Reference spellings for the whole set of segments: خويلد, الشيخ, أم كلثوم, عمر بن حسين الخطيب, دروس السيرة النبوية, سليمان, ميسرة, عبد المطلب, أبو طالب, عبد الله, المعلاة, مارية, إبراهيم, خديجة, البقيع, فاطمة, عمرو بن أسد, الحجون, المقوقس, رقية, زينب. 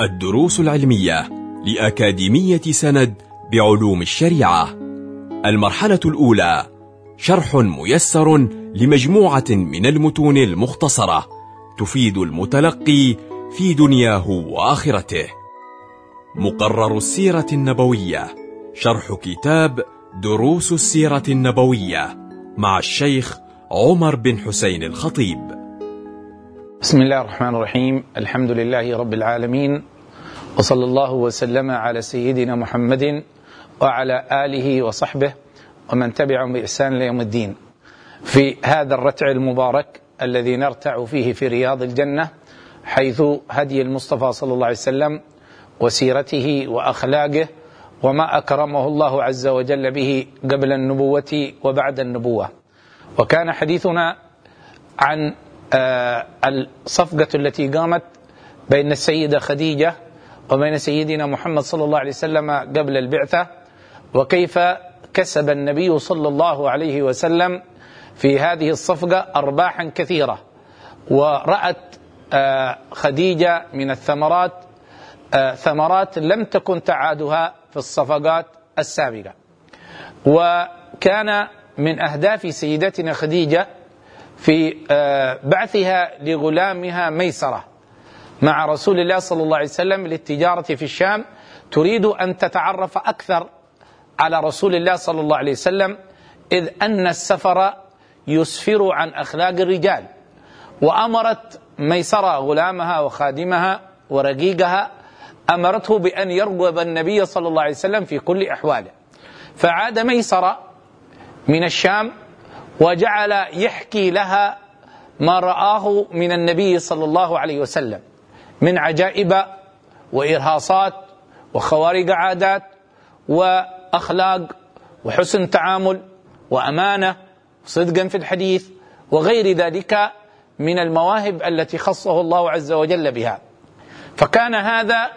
الدروس العلمية لأكاديمية سند بعلوم الشريعة. المرحلة الأولى: شرح ميسر لمجموعة من المتون المختصرة تفيد المتلقي في دنياه وآخرته. مقرر السيرة النبوية: شرح كتاب دروس السيرة النبوية مع الشيخ عمر بن حسين الخطيب. بسم الله الرحمن الرحيم. الحمد لله رب العالمين، وصلى الله وسلم على سيدنا محمد وعلى آله وصحبه ومن تبعهم بإحسان ليوم الدين. في هذا الرتع المبارك الذي نرتع فيه في رياض الجنة، حيث هدي المصطفى صلى الله عليه وسلم وسيرته وأخلاقه وما أكرمه الله عز وجل به قبل النبوة وبعد النبوة. وكان حديثنا عن الصفقة التي قامت بين السيدة خديجة وبين سيدنا محمد صلى الله عليه وسلم قبل البعثة، وكيف كسب النبي صلى الله عليه وسلم في هذه الصفقة أرباحا كثيرة، ورأت خديجة من الثمرات ثمرات لم تكن تعادها في الصفقات السابقة. وكان من أهداف سيدتنا خديجة في بعثها لغلامها ميسرة مع رسول الله صلى الله عليه وسلم للتجارة في الشام، تريد أن تتعرف أكثر على رسول الله صلى الله عليه وسلم، إذ أن السفر يسفر عن أخلاق الرجال. وأمرت ميسرة غلامها وخادمها ورقيقها، أمرته بأن يرغب النبي صلى الله عليه وسلم في كل أحواله. فعاد ميسرة من الشام وجعل يحكي لها ما رآه من النبي صلى الله عليه وسلم من عجائب وإرهاصات وخوارق عادات وأخلاق وحسن تعامل وأمانة وصدقا في الحديث وغير ذلك من المواهب التي خصه الله عز وجل بها. فكان هذا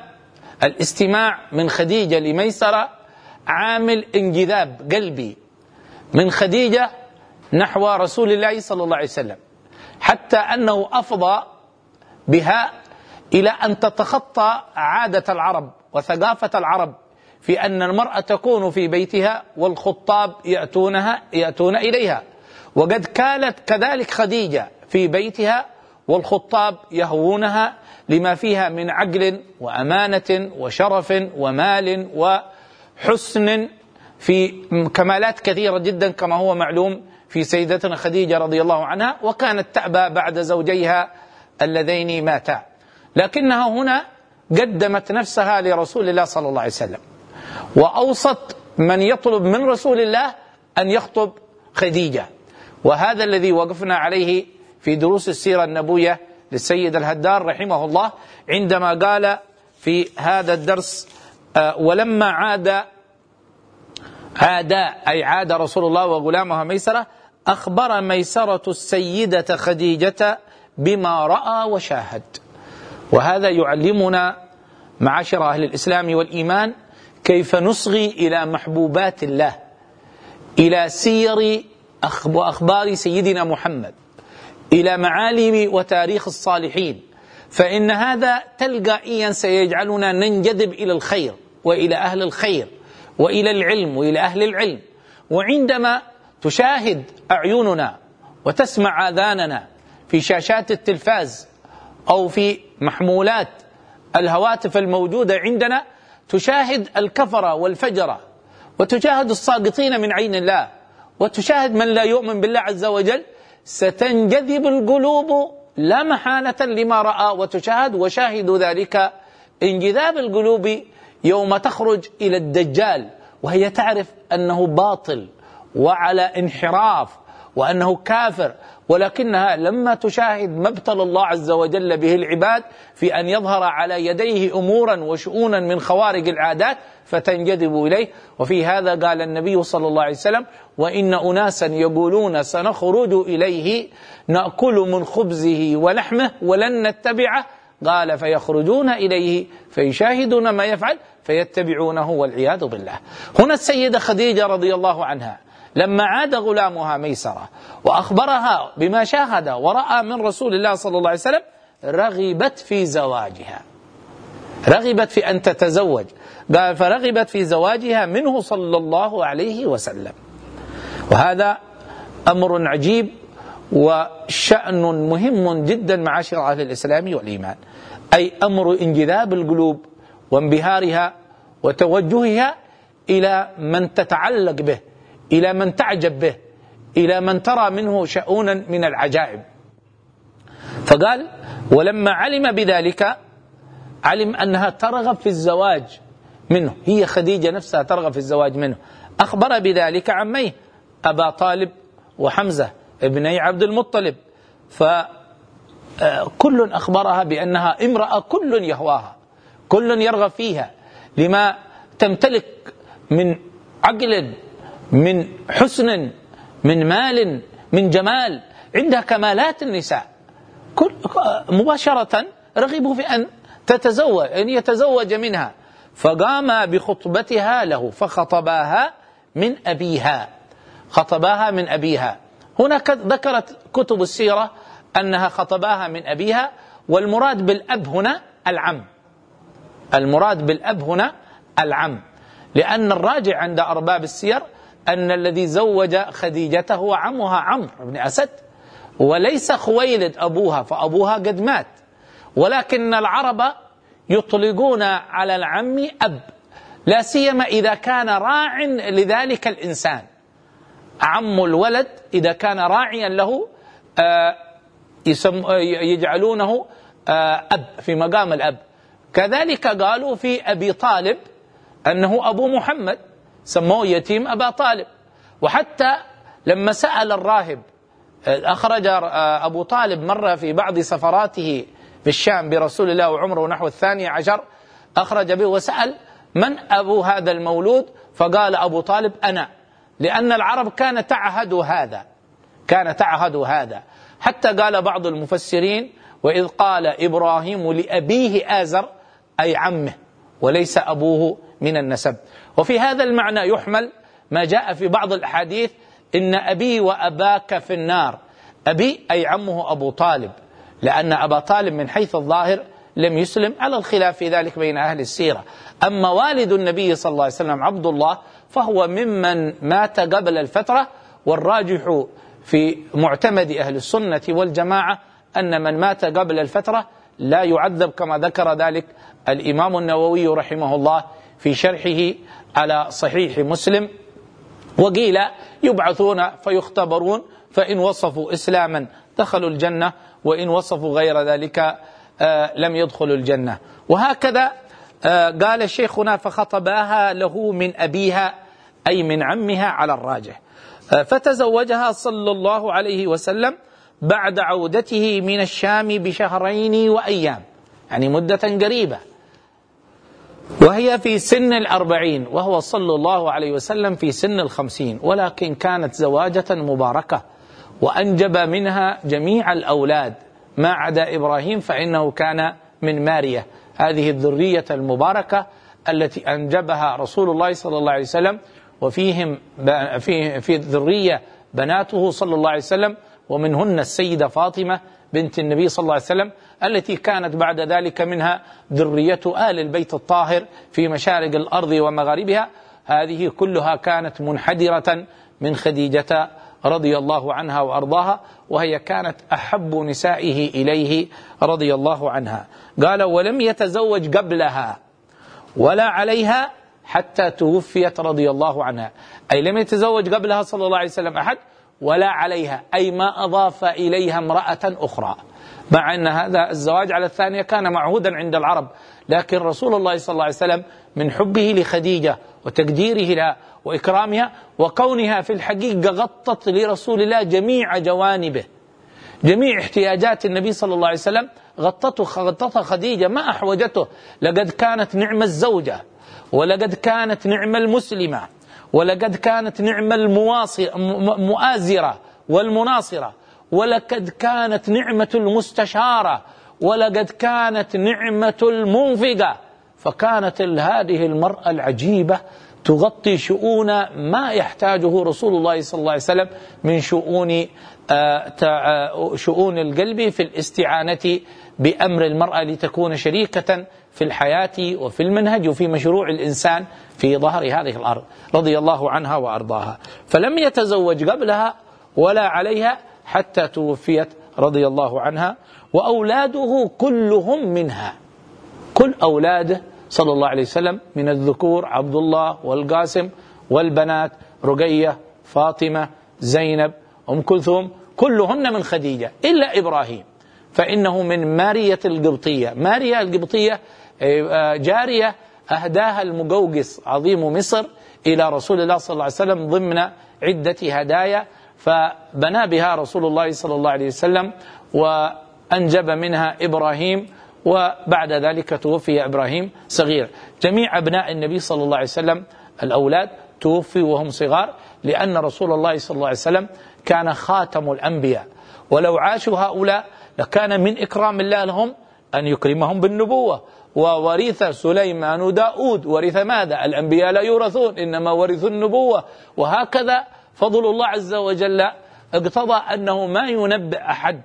الاستماع من خديجة لميسرة عامل انجذاب قلبي من خديجة نحو رسول الله صلى الله عليه وسلم، حتى أنه أفضى بها إلى أن تتخطى عادة العرب وثقافة العرب في أن المرأة تكون في بيتها والخطاب يأتون إليها، وقد كانت كذلك خديجة في بيتها والخطاب يهوونها لما فيها من عقل وأمانة وشرف ومال وحسن في كمالات كثيرة جدا، كما هو معلوم في سيدتنا خديجة رضي الله عنها. وكانت تأبى بعد زوجيها اللذين ماتا، لكنها هنا قدمت نفسها لرسول الله صلى الله عليه وسلم، وأوصت من يطلب من رسول الله أن يخطب خديجة. وهذا الذي وقفنا عليه في دروس السيرة النبوية للسيد الهدار رحمه الله، عندما قال في هذا الدرس: ولما عاد أي عاد رسول الله وغلامها ميسرة، أخبر ميسرة السيدة خديجة بما رأى وشاهد. وهذا يعلمنا معاشر أهل الإسلام والإيمان كيف نصغي إلى محبوبات الله، إلى سير وأخبار سيدنا محمد، إلى معالم وتاريخ الصالحين، فإن هذا تلقائيا سيجعلنا ننجذب إلى الخير وإلى أهل الخير وإلى العلم وإلى أهل العلم. وعندما تشاهد أعيننا وتسمع آذاننا في شاشات التلفاز أو في محمولات الهواتف الموجودة عندنا، تشاهد الكفرة والفجرة، وتشاهد الساقطين من عين الله، وتشاهد من لا يؤمن بالله عز وجل، ستنجذب القلوب لا محالة لما رأى وتشاهد. وشاهد ذلك انجذاب القلوب يوم تخرج إلى الدجال وهي تعرف أنه باطل وعلى انحراف وأنه كافر، ولكنها لما تشاهد ما ابتلى الله عز وجل به العباد في أن يظهر على يديه أمورا وشؤونا من خوارق العادات، فتنجذب إليه. وفي هذا قال النبي صلى الله عليه وسلم: وإن أناسا يقولون سنخرج إليه نأكل من خبزه ولحمه ولن نتبعه، قال فيخرجون إليه فيشاهدون ما يفعل فيتبعونه والعياذ بالله. هنا السيدة خديجة رضي الله عنها لما عاد غلامها ميسرة وأخبرها بما شاهد ورأى من رسول الله صلى الله عليه وسلم، رغبت في زواجها، رغبت في أن تتزوج، قال فرغبت في زواجها منه صلى الله عليه وسلم. وهذا أمر عجيب وشأن مهم جدا مع شرع الإسلام والإيمان، أي أمر انجذاب القلوب وانبهارها وتوجهها إلى من تتعلق به، إلى من تعجب به، إلى من ترى منه شؤونا من العجائب. فقال ولما علم بذلك علم أنها ترغب في الزواج منه، هي خديجة نفسها ترغب في الزواج منه. أخبر بذلك عميه أبا طالب وحمزة ابني عبد المطلب، فكل أخبرها بأنها امرأة كل يهواها، كل يرغب فيها، لما تمتلك من عقل، من حسن، من مال، من جمال، عندها كمالات النساء. مباشرة رغبوا في أن تتزوج، أن يتزوج منها، فقام بخطبتها له فخطباها من أبيها، خطباها من أبيها. هنا ذكرت كتب السيرة أنها خطباها من أبيها، والمراد بالأب هنا العم، المراد بالأب هنا العم، لأن الراجع عند أرباب السير أن الذي زوج خديجة هو عمها عمرو بن أسد، وليس خويلد أبوها، فأبوها قد مات. ولكن العرب يطلقون على العم أب، لا سيما إذا كان راعٍ لذلك الإنسان، عم الولد إذا كان راعيا له يجعلونه أب في مقام الأب. كذلك قالوا في أبي طالب أنه أبو محمد، سموه يتيم أبا طالب. وحتى لما سأل الراهب، أخرج أبو طالب مرة في بعض سفراته في الشام برسول الله وعمره نحو 12، أخرج به وسأل من أبو هذا المولود، فقال أبو طالب أنا، لأن العرب كان تعهد هذا. حتى قال بعض المفسرين وإذ قال إبراهيم لأبيه آزر، أي عمه وليس أبوه من النسب. وفي هذا المعنى يحمل ما جاء في بعض الأحاديث إن أبي وأباك في النار، أبي أي عمه أبو طالب، لأن أبا طالب من حيث الظاهر لم يسلم، على الخلاف في ذلك بين أهل السيرة. أما والد النبي صلى الله عليه وسلم عبد الله فهو ممن مات قبل الفترة، والراجح في معتمد أهل السنة والجماعة أن من مات قبل الفترة لا يعذب، كما ذكر ذلك الإمام النووي رحمه الله في شرحه على صحيح مسلم. وقيل يبعثون فيختبرون، فإن وصفوا إسلاما دخلوا الجنة، وإن وصفوا غير ذلك لم يدخلوا الجنة. وهكذا قال شيخنا فخطباها له من أبيها، أي من عمها على الراجح. فتزوجها صلى الله عليه وسلم بعد عودته من الشام بشهرين وأيام، يعني مدة قريبة، وهي في سن 40، وهو صلى الله عليه وسلم في سن 50. ولكن كانت زواجة مباركة، وأنجب منها جميع الأولاد ما عدا إبراهيم، فإنه كان من مارية، هذه الذرية المباركة التي أنجبها رسول الله صلى الله عليه وسلم، وفيهم في الذرية بناته صلى الله عليه وسلم، ومنهن السيدة فاطمة بنت النبي صلى الله عليه وسلم، التي كانت بعد ذلك منها ذرية آل البيت الطاهر في مشارق الأرض ومغاربها. هذه كلها كانت منحدرة من خديجة رضي الله عنها وأرضاها، وهي كانت أحب نسائه إليه رضي الله عنها. قال ولم يتزوج قبلها ولا عليها حتى توفيت رضي الله عنها، أي لم يتزوج قبلها صلى الله عليه وسلم أحد، ولا عليها، أي ما أضاف إليها امرأة أخرى، مع أن هذا الزواج على الثانية كان معهودا عند العرب. لكن رسول الله صلى الله عليه وسلم من حبه لخديجة وتقديره لها وإكرامها، وكونها في الحقيقة غطت لرسول الله جميع جوانبه، جميع احتياجات النبي صلى الله عليه وسلم غطتها خديجة، ما أحوجته. لقد كانت نعم الزوجة، ولقد كانت نعم المسلمة، ولقد كانت نعم المؤازرة والمناصرة، ولقد كانت نعمة المستشارة، ولقد كانت نعمة المنفقة. فكانت هذه المرأة العجيبة تغطي شؤون ما يحتاجه رسول الله صلى الله عليه وسلم من شؤون شؤون القلب في الاستعانة بأمر المرأة لتكون شريكة في الحياة وفي المنهج وفي مشروع الإنسان في ظهر هذه الأرض، رضي الله عنها وأرضاها. فلم يتزوج قبلها ولا عليها حتى توفيت رضي الله عنها، وأولاده كلهم منها، كل أولاده صلى الله عليه وسلم من الذكور عبد الله والقاسم، والبنات رقية فاطمة زينب أم كلثوم، كلهن من خديجة إلا إبراهيم فإنه من مارية القبطية. مارية القبطية جارية أهداها المقوقس عظيم مصر إلى رسول الله صلى الله عليه وسلم ضمن عدة هدايا، فبنى بها رسول الله صلى الله عليه وسلم وأنجب منها إبراهيم، وبعد ذلك توفي إبراهيم صغير. جميع أبناء النبي صلى الله عليه وسلم الأولاد توفي وهم صغار، لأن رسول الله صلى الله عليه وسلم كان خاتم الأنبياء، ولو عاشوا هؤلاء لكان من إكرام الله لهم أن يكرمهم بالنبوة. وورث سليمان وداود، ورث ماذا؟ الأنبياء لا يورثون إنما ورثوا النبوة. وهكذا فضل الله عز وجل اقتضى أنه ما ينبئ أحد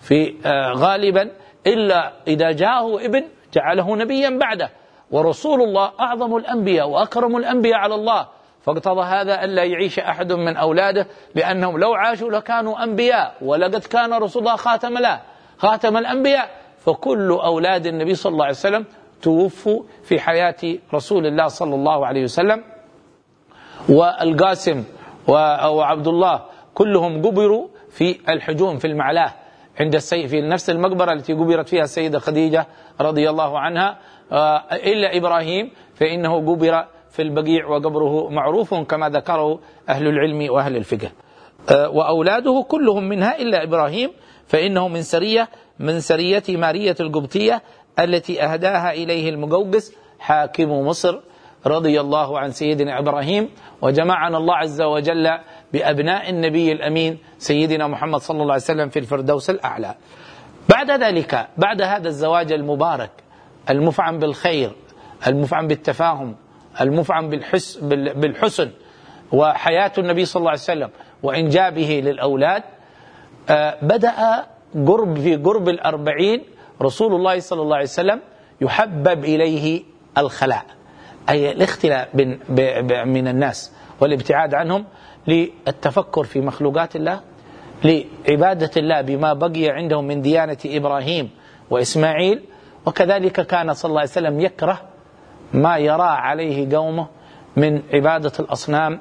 في غالبا إلا إذا جاءه ابن جعله نبيا بعده، ورسول الله أعظم الأنبياء وأكرم الأنبياء على الله، فاقتضى هذا أن لا يعيش أحد من أولاده، لأنهم لو عاشوا لكانوا أنبياء، ولقد كان رسول الله خاتم الأنبياء. فكل أولاد النبي صلى الله عليه وسلم توفوا في حياة رسول الله صلى الله عليه وسلم، والقاسم وعبد الله كلهم قبروا في الحجون في المعلاة عند في نفس المقبرة التي قبرت فيها السيدة خديجة رضي الله عنها، إلا إبراهيم فإنه قبر في البقيع، وقبره معروف كما ذكره أهل العلم وأهل الفقه. وأولاده كلهم منها إلا إبراهيم فإنه من سرية مارية القبطية التي أهداها إليه المقوقس حاكم مصر، رضي الله عن سيدنا إبراهيم. وجمعنا الله عز وجل بأبناء النبي الأمين سيدنا محمد صلى الله عليه وسلم في الفردوس الأعلى. بعد ذلك، بعد هذا الزواج المبارك المفعم بالخير، المفعم بالتفاهم، المفعم بالحسن وحياة النبي صلى الله عليه وسلم وإنجابه للأولاد، بدأ في قرب 40 رسول الله صلى الله عليه وسلم يحبب إليه الخلاء، أي الاختلاء من الناس والابتعاد عنهم للتفكر في مخلوقات الله، لعبادة الله بما بقي عندهم من ديانة إبراهيم وإسماعيل. وكذلك كان صلى الله عليه وسلم يكره ما يرى عليه قومه من عبادة الأصنام،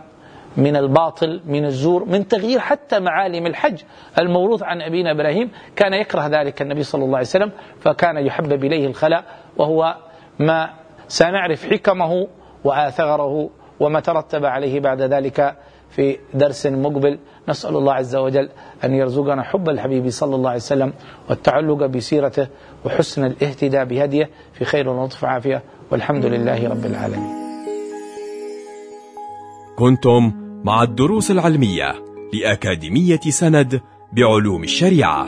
من الباطل، من الزور، من تغيير حتى معالم الحج الموروث عن أبينا إبراهيم، كان يكره ذلك النبي صلى الله عليه وسلم، فكان يحبب إليه الخلاء، وهو ما سنعرف حكمه وآثاره وما ترتب عليه بعد ذلك في درس مقبل. نسأل الله عز وجل أن يرزقنا حب الحبيب صلى الله عليه وسلم، والتعلق بسيرته، وحسن الاهتداء بهديه، في خير ولطف عافية، والحمد لله رب العالمين. كنتم مع الدروس العلمية لأكاديمية سند بعلوم الشريعة.